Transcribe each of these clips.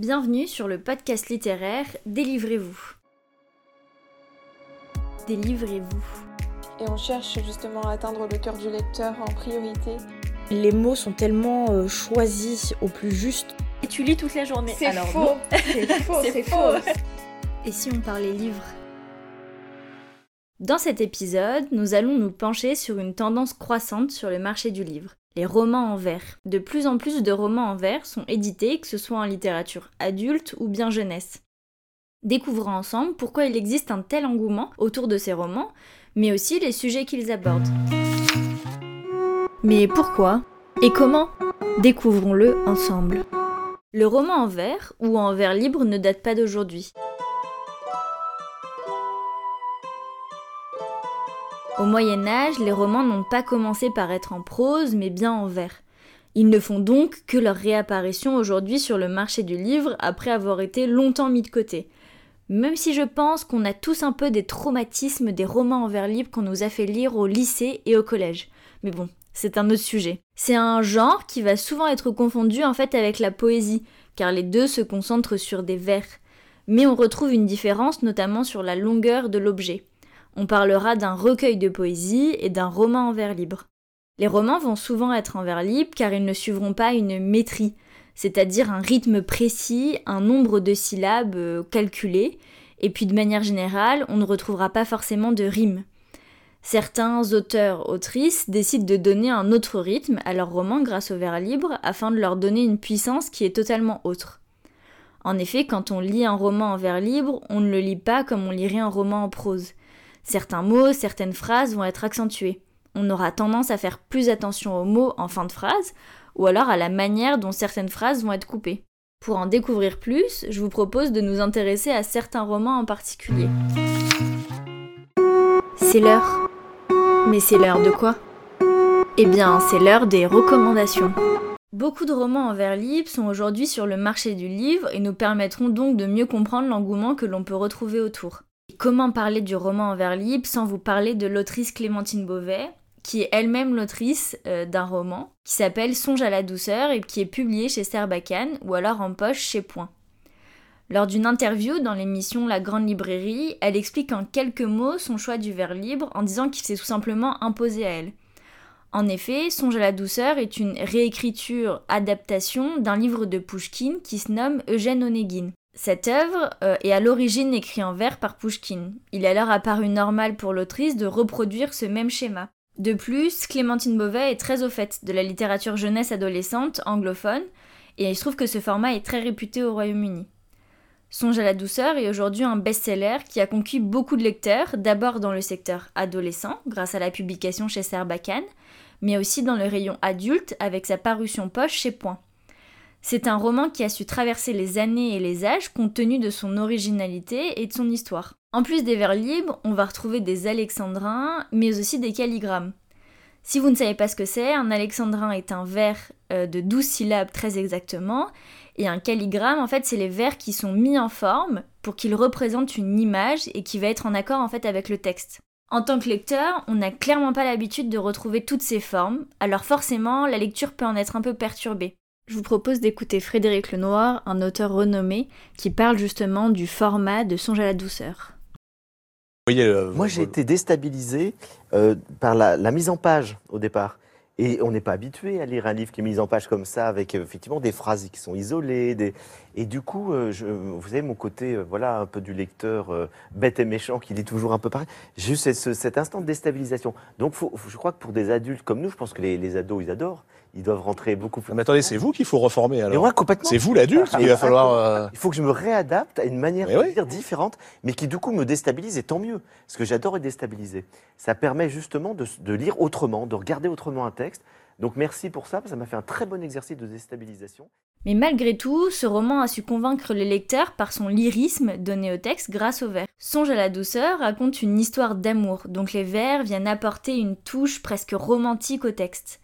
bienvenue sur le podcast littéraire Délivrez-vous. Délivrez-vous. Et on cherche justement à atteindre le cœur du lecteur en priorité. Les mots sont tellement choisis au plus juste. Et tu lis toute la journée. C'est alors faux. C'est faux. Et si on parlait livres ? Dans cet épisode, nous allons nous pencher sur une tendance croissante sur le marché du livre, les romans en vers. De plus en plus de romans en vers sont édités, que ce soit en littérature adulte ou bien jeunesse. Découvrons ensemble pourquoi il existe un tel engouement autour de ces romans, mais aussi les sujets qu'ils abordent. Mais pourquoi et comment ? Découvrons-le ensemble. Le roman en vers ou en vers libre ne date pas d'aujourd'hui. Au Moyen-Âge, les romans n'ont pas commencé par être en prose, mais bien en vers. Ils ne font donc que leur réapparition aujourd'hui sur le marché du livre après avoir été longtemps mis de côté. Même si je pense qu'on a tous un peu des traumatismes des romans en vers libres qu'on nous a fait lire au lycée et au collège. Mais bon, c'est un autre sujet. C'est un genre qui va souvent être confondu en fait avec la poésie, car les deux se concentrent sur des vers. Mais on retrouve une différence notamment sur la longueur de l'objet. On parlera d'un recueil de poésie et d'un roman en vers libre. Les romans vont souvent être en vers libre car ils ne suivront pas une métrie, c'est-à-dire un rythme précis, un nombre de syllabes calculé, et puis de manière générale, on ne retrouvera pas forcément de rimes. Certains auteurs, autrices décident de donner un autre rythme à leurs romans grâce aux vers libres afin de leur donner une puissance qui est totalement autre. En effet, quand on lit un roman en vers libre, on ne le lit pas comme on lirait un roman en prose. Certains mots, certaines phrases vont être accentués. On aura tendance à faire plus attention aux mots en fin de phrase, ou alors à la manière dont certaines phrases vont être coupées. Pour en découvrir plus, je vous propose de nous intéresser à certains romans en particulier. C'est l'heure. Mais c'est l'heure de quoi ? Eh bien, c'est l'heure des recommandations. Beaucoup de romans en vers libre sont aujourd'hui sur le marché du livre et nous permettront donc de mieux comprendre l'engouement que l'on peut retrouver autour. Et comment parler du roman en vers libre sans vous parler de l'autrice Clémentine Beauvais, qui est elle-même l'autrice d'un roman qui s'appelle Songe à la douceur et qui est publié chez Serbacane ou alors en poche chez Point. Lors d'une interview dans l'émission La Grande Librairie, elle explique en quelques mots son choix du vers libre en disant qu'il s'est tout simplement imposé à elle. En effet, Songe à la douceur est une réécriture adaptation d'un livre de Pouchkine qui se nomme Eugène Oneguine. Cette œuvre est à l'origine écrite en vers par Pouchkine. Il est alors apparu normal pour l'autrice de reproduire ce même schéma. De plus, Clémentine Beauvais est très au fait de la littérature jeunesse-adolescente anglophone et il se trouve que ce format est très réputé au Royaume-Uni. Songe à la douceur est aujourd'hui un best-seller qui a conquis beaucoup de lecteurs, d'abord dans le secteur adolescent, grâce à la publication chez Serbacane, mais aussi dans le rayon adulte avec sa parution poche chez Point. C'est un roman qui a su traverser les années et les âges compte tenu de son originalité et de son histoire. En plus des vers libres, on va retrouver des alexandrins, mais aussi des calligrammes. Si vous ne savez pas ce que c'est, un alexandrin est un vers de 12 syllabes très exactement, et un calligramme, en fait, c'est les vers qui sont mis en forme pour qu'ils représentent une image et qui va être en accord en fait avec le texte. En tant que lecteur, on n'a clairement pas l'habitude de retrouver toutes ces formes, alors forcément, la lecture peut en être un peu perturbée. Je vous propose d'écouter Frédéric Lenoir, un auteur renommé, qui parle justement du format de Songe à la douceur. Moi, j'ai été déstabilisé par la mise en page au départ. Et on n'est pas habitué à lire un livre qui est mis en page comme ça, avec effectivement des phrases qui sont isolées. Et du coup, vous savez, mon côté un peu du lecteur bête et méchant qui lit toujours un peu pareil. J'ai eu cet instant de déstabilisation. Donc je crois que pour des adultes comme nous, je pense que les ados, ils adorent. Ils doivent rentrer beaucoup plus... Mais attendez, c'est vous qu'il faut reformer, alors. Ouais, complètement. C'est vous l'adulte qu'il va falloir... Il faut que je me réadapte à une manière de dire différente, mais qui du coup me déstabilise, et tant mieux. Parce que j'adore être déstabilisé. Ça permet justement de lire autrement, de regarder autrement un texte. Donc merci pour ça, ça m'a fait un très bon exercice de déstabilisation. Mais malgré tout, ce roman a su convaincre les lecteurs par son lyrisme donné au texte grâce aux vers. Songe à la douceur raconte une histoire d'amour, donc les vers viennent apporter une touche presque romantique au texte.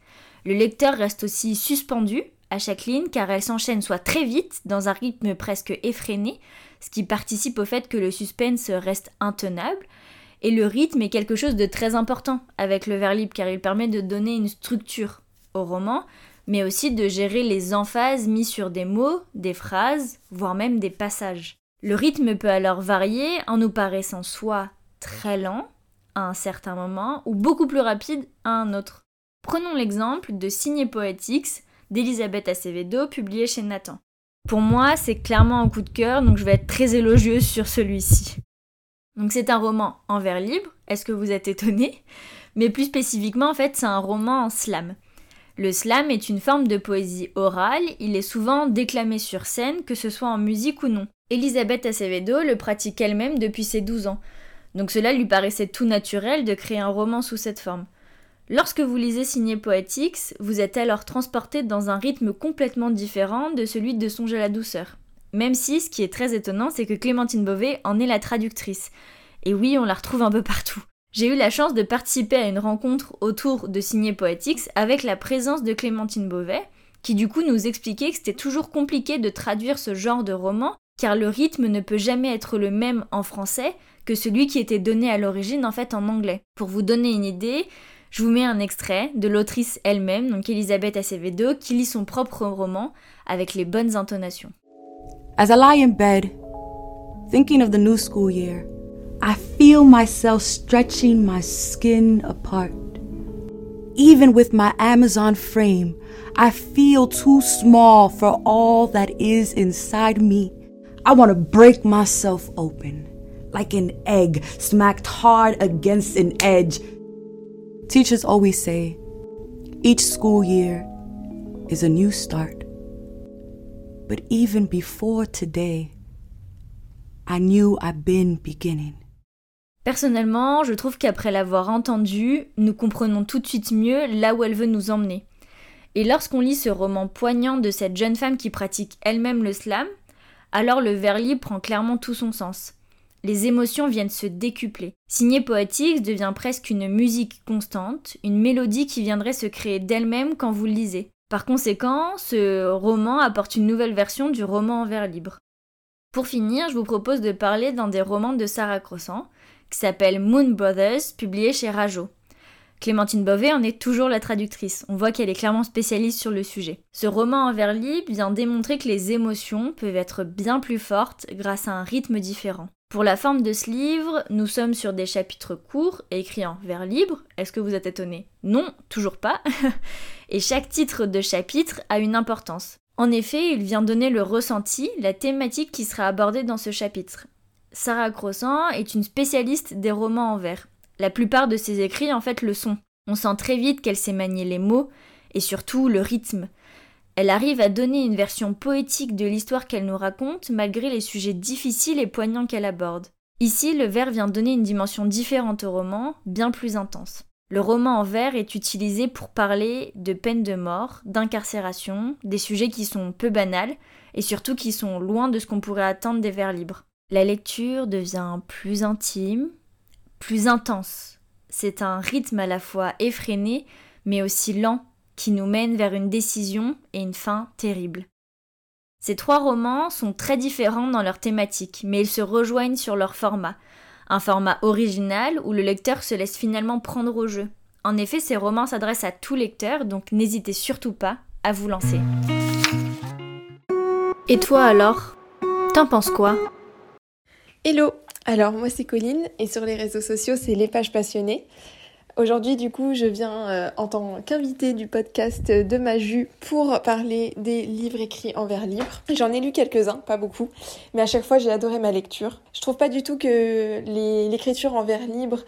Le lecteur reste aussi suspendu à chaque ligne car elle s'enchaîne soit très vite, dans un rythme presque effréné, ce qui participe au fait que le suspense reste intenable, et le rythme est quelque chose de très important avec le vers libre car il permet de donner une structure au roman, mais aussi de gérer les emphases mises sur des mots, des phrases, voire même des passages. Le rythme peut alors varier en nous paraissant soit très lent à un certain moment ou beaucoup plus rapide à un autre. Prenons l'exemple de Signé Poète X d'Elisabeth Acevedo, publié chez Nathan. Pour moi, c'est clairement un coup de cœur, donc je vais être très élogieuse sur celui-ci. Donc c'est un roman en vers libre, est-ce que vous êtes étonnés ? Mais plus spécifiquement, en fait, c'est un roman en slam. Le slam est une forme de poésie orale, il est souvent déclamé sur scène, que ce soit en musique ou non. Elisabeth Acevedo le pratique elle-même depuis ses 12 ans, donc cela lui paraissait tout naturel de créer un roman sous cette forme. Lorsque vous lisez Signé Poète X, vous êtes alors transporté dans un rythme complètement différent de celui de Songe à la douceur. Même si, ce qui est très étonnant, c'est que Clémentine Beauvais en est la traductrice. Et oui, on la retrouve un peu partout. J'ai eu la chance de participer à une rencontre autour de Signé Poète X avec la présence de Clémentine Beauvais, qui du coup nous expliquait que c'était toujours compliqué de traduire ce genre de roman, car le rythme ne peut jamais être le même en français que celui qui était donné à l'origine en fait en anglais. Pour vous donner une idée, je vous mets un extrait de l'autrice elle-même, donc Elisabeth Acevedo, qui lit son propre roman avec les bonnes intonations. As I lie in bed, thinking of the new school year, I feel myself stretching my skin apart. Even with my Amazon frame, I feel too small for all that is inside me. I want to break myself open, like an egg smacked hard against an edge. Teachers always say, each school year is a new start. But even before today, I knew I'd been beginning. Personnellement, je trouve qu'après l'avoir entendue, nous comprenons tout de suite mieux là où elle veut nous emmener. Et lorsqu'on lit ce roman poignant de cette jeune femme qui pratique elle-même le slam, alors le vers libre prend clairement tout son sens. Les émotions viennent se décupler. Signé Poète X devient presque une musique constante, une mélodie qui viendrait se créer d'elle-même quand vous le lisez. Par conséquent, ce roman apporte une nouvelle version du roman en vers libre. Pour finir, je vous propose de parler d'un des romans de Sarah Crossan, qui s'appelle Moon Brothers, publié chez Rageot. Clémentine Beauvais en est toujours la traductrice, on voit qu'elle est clairement spécialiste sur le sujet. Ce roman en vers libre vient démontrer que les émotions peuvent être bien plus fortes grâce à un rythme différent. Pour la forme de ce livre, nous sommes sur des chapitres courts et écrits en vers libre. Est-ce que vous êtes étonnés ? Non, toujours pas. Et chaque titre de chapitre a une importance. En effet, il vient donner le ressenti, la thématique qui sera abordée dans ce chapitre. Sarah Crossan est une spécialiste des romans en vers. La plupart de ses écrits, en fait, le sont. On sent très vite qu'elle sait manier les mots et surtout le rythme. Elle arrive à donner une version poétique de l'histoire qu'elle nous raconte, malgré les sujets difficiles et poignants qu'elle aborde. Ici, le vers vient donner une dimension différente au roman, bien plus intense. Le roman en vers est utilisé pour parler de peine de mort, d'incarcération, des sujets qui sont peu banals, et surtout qui sont loin de ce qu'on pourrait attendre des vers libres. La lecture devient plus intime, plus intense. C'est un rythme à la fois effréné, mais aussi lent, qui nous mène vers une décision et une fin terrible. Ces trois romans sont très différents dans leur thématique, mais ils se rejoignent sur leur format. Un format original où le lecteur se laisse finalement prendre au jeu. En effet, ces romans s'adressent à tout lecteur, donc n'hésitez surtout pas à vous lancer. Et toi alors, t'en penses quoi ? Hello ! Alors moi c'est Coline, et sur les réseaux sociaux c'est Les Pages Passionnées. Aujourd'hui, du coup, je viens en tant qu'invitée du podcast de Maju pour parler des livres écrits en vers libre. J'en ai lu quelques-uns, pas beaucoup, mais à chaque fois, j'ai adoré ma lecture. Je trouve pas du tout que l'écriture en vers libre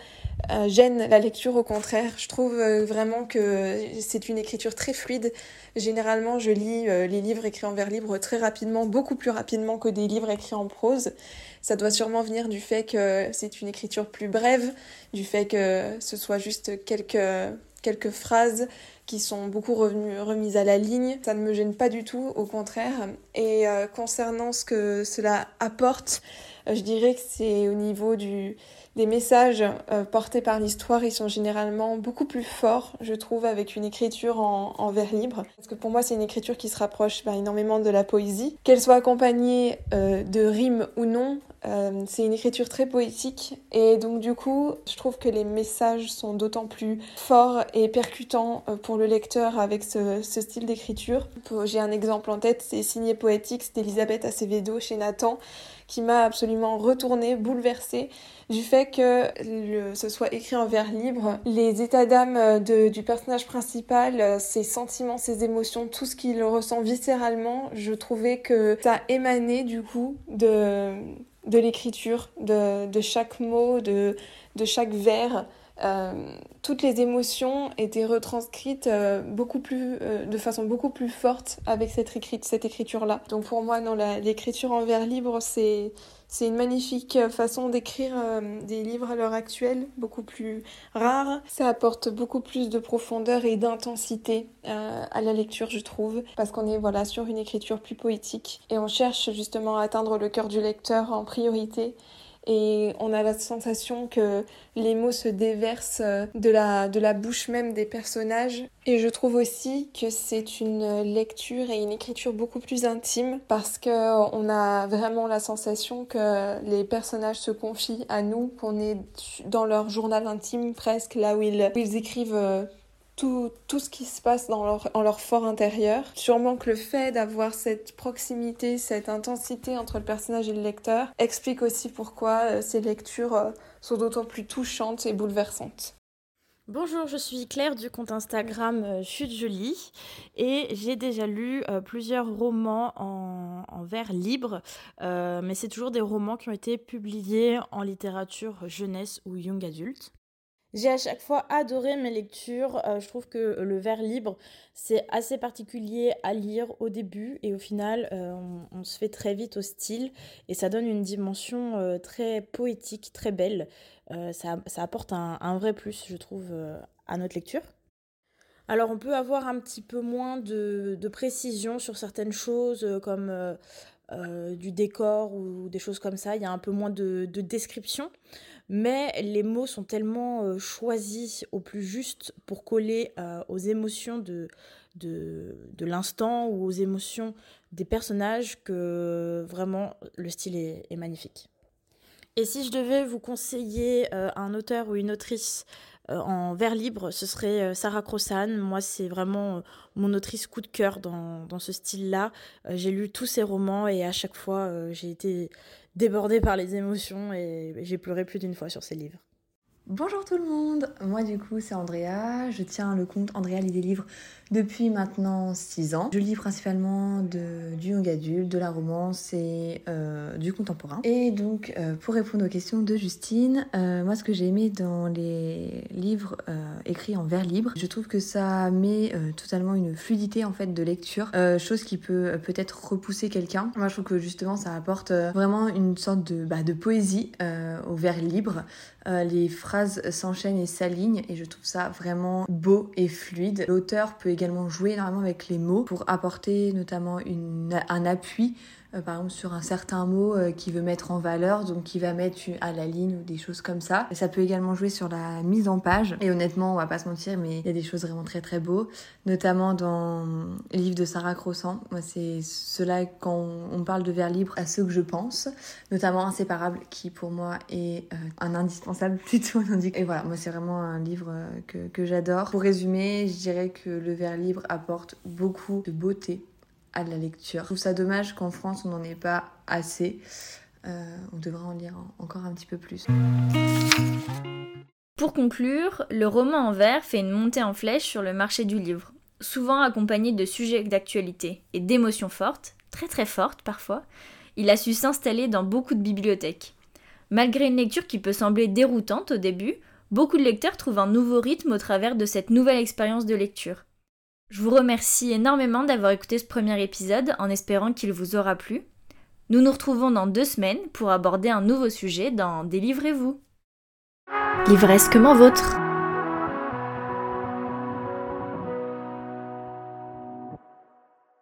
gêne la lecture, au contraire. Je trouve vraiment que c'est une écriture très fluide. Généralement, je lis les livres écrits en vers libre très rapidement, beaucoup plus rapidement que des livres écrits en prose. Ça doit sûrement venir du fait que c'est une écriture plus brève, du fait que ce soit juste quelques phrases qui sont beaucoup remises à la ligne. Ça ne me gêne pas du tout, au contraire. Et concernant ce que cela apporte, Je dirais que c'est au niveau des messages portés par l'histoire, ils sont généralement beaucoup plus forts, je trouve, avec une écriture en vers libre. Parce que pour moi, c'est une écriture qui se rapproche énormément de la poésie. Qu'elle soit accompagnée de rimes ou non, c'est une écriture très poétique. Et donc du coup, je trouve que les messages sont d'autant plus forts et percutants pour le lecteur avec ce style d'écriture. J'ai un exemple en tête, c'est Signé Poète X d'Elisabeth Acevedo chez Nathan, qui m'a absolument retournée, bouleversée du fait que ce soit écrit en vers libre. Les états d'âme du personnage principal, ses sentiments, ses émotions, tout ce qu'il ressent viscéralement, je trouvais que ça émanait du coup de l'écriture, de chaque mot, de chaque vers. Toutes les émotions étaient retranscrites de façon beaucoup plus forte avec cette écriture-là. Donc pour moi, non, l'écriture en vers libre, c'est une magnifique façon d'écrire des livres à l'heure actuelle, beaucoup plus rares. Ça apporte beaucoup plus de profondeur et d'intensité à la lecture, je trouve, parce qu'on est sur une écriture plus poétique et on cherche justement à atteindre le cœur du lecteur en priorité. Et on a la sensation que les mots se déversent de la bouche même des personnages. Et je trouve aussi que c'est une lecture et une écriture beaucoup plus intime parce qu'on a vraiment la sensation que les personnages se confient à nous, qu'on est dans leur journal intime presque, là où ils écrivent tout ce qui se passe en leur fort intérieur. Sûrement que le fait d'avoir cette proximité, cette intensité entre le personnage et le lecteur explique aussi pourquoi ces lectures sont d'autant plus touchantes et bouleversantes. Bonjour, je suis Claire du compte Instagram Chute Jolie et j'ai déjà lu plusieurs romans en vers libre, mais c'est toujours des romans qui ont été publiés en littérature jeunesse ou young adulte. J'ai à chaque fois adoré mes lectures, je trouve que le vers libre c'est assez particulier à lire au début et au final on se fait très vite au style et ça donne une dimension très poétique, très belle, ça apporte un vrai plus je trouve à notre lecture. Alors on peut avoir un petit peu moins de précision sur certaines choses comme du décor ou des choses comme ça, il y a un peu moins de description. Mais les mots sont tellement choisis au plus juste pour coller aux émotions de l'instant ou aux émotions des personnages que vraiment le style est magnifique. Et si je devais vous conseiller un auteur ou une autrice en vers libre, ce serait Sarah Crossan. Moi, c'est vraiment mon autrice coup de cœur dans ce style-là. J'ai lu tous ses romans et à chaque fois, j'ai été débordée par les émotions et j'ai pleuré plus d'une fois sur ses livres. Bonjour tout le monde, moi du coup c'est Andrea, je tiens le compte Andrea lit des livres depuis maintenant 6 ans. Je lis principalement du young adulte, de la romance et du contemporain. Et donc pour répondre aux questions de Justine, moi ce que j'ai aimé dans les livres écrits en vers libre, je trouve que ça met totalement une fluidité en fait de lecture, chose qui peut peut-être repousser quelqu'un. Moi je trouve que justement ça apporte vraiment une sorte de poésie au vers libre. Les phrases s'enchaînent et s'alignent et je trouve ça vraiment beau et fluide. L'auteur peut également jouer énormément avec les mots pour apporter notamment un appui, par exemple sur un certain mot qu'il veut mettre en valeur, donc qu'il va mettre à la ligne ou des choses comme ça. Ça peut également jouer sur la mise en page et honnêtement on va pas se mentir mais il y a des choses vraiment très très beaux, notamment dans les livres de Sarah Crossan. Moi c'est cela, quand on parle de vers libre, à ceux que je pense, notamment Inséparable qui pour moi est un indispensable. Et voilà, moi c'est vraiment un livre que j'adore. Pour résumer, je dirais que le vers libre apporte beaucoup de beauté à la lecture. Je trouve ça dommage qu'en France on n'en ait pas assez. On devrait en lire encore un petit peu plus. Pour conclure, le roman en vers fait une montée en flèche sur le marché du livre, souvent accompagné de sujets d'actualité et d'émotions fortes, très très fortes parfois. Il a su s'installer dans beaucoup de bibliothèques. Malgré une lecture qui peut sembler déroutante au début, beaucoup de lecteurs trouvent un nouveau rythme au travers de cette nouvelle expérience de lecture. Je vous remercie énormément d'avoir écouté ce premier épisode en espérant qu'il vous aura plu. Nous nous retrouvons dans 2 semaines pour aborder un nouveau sujet dans Délivrez-vous. Livresquement vôtre.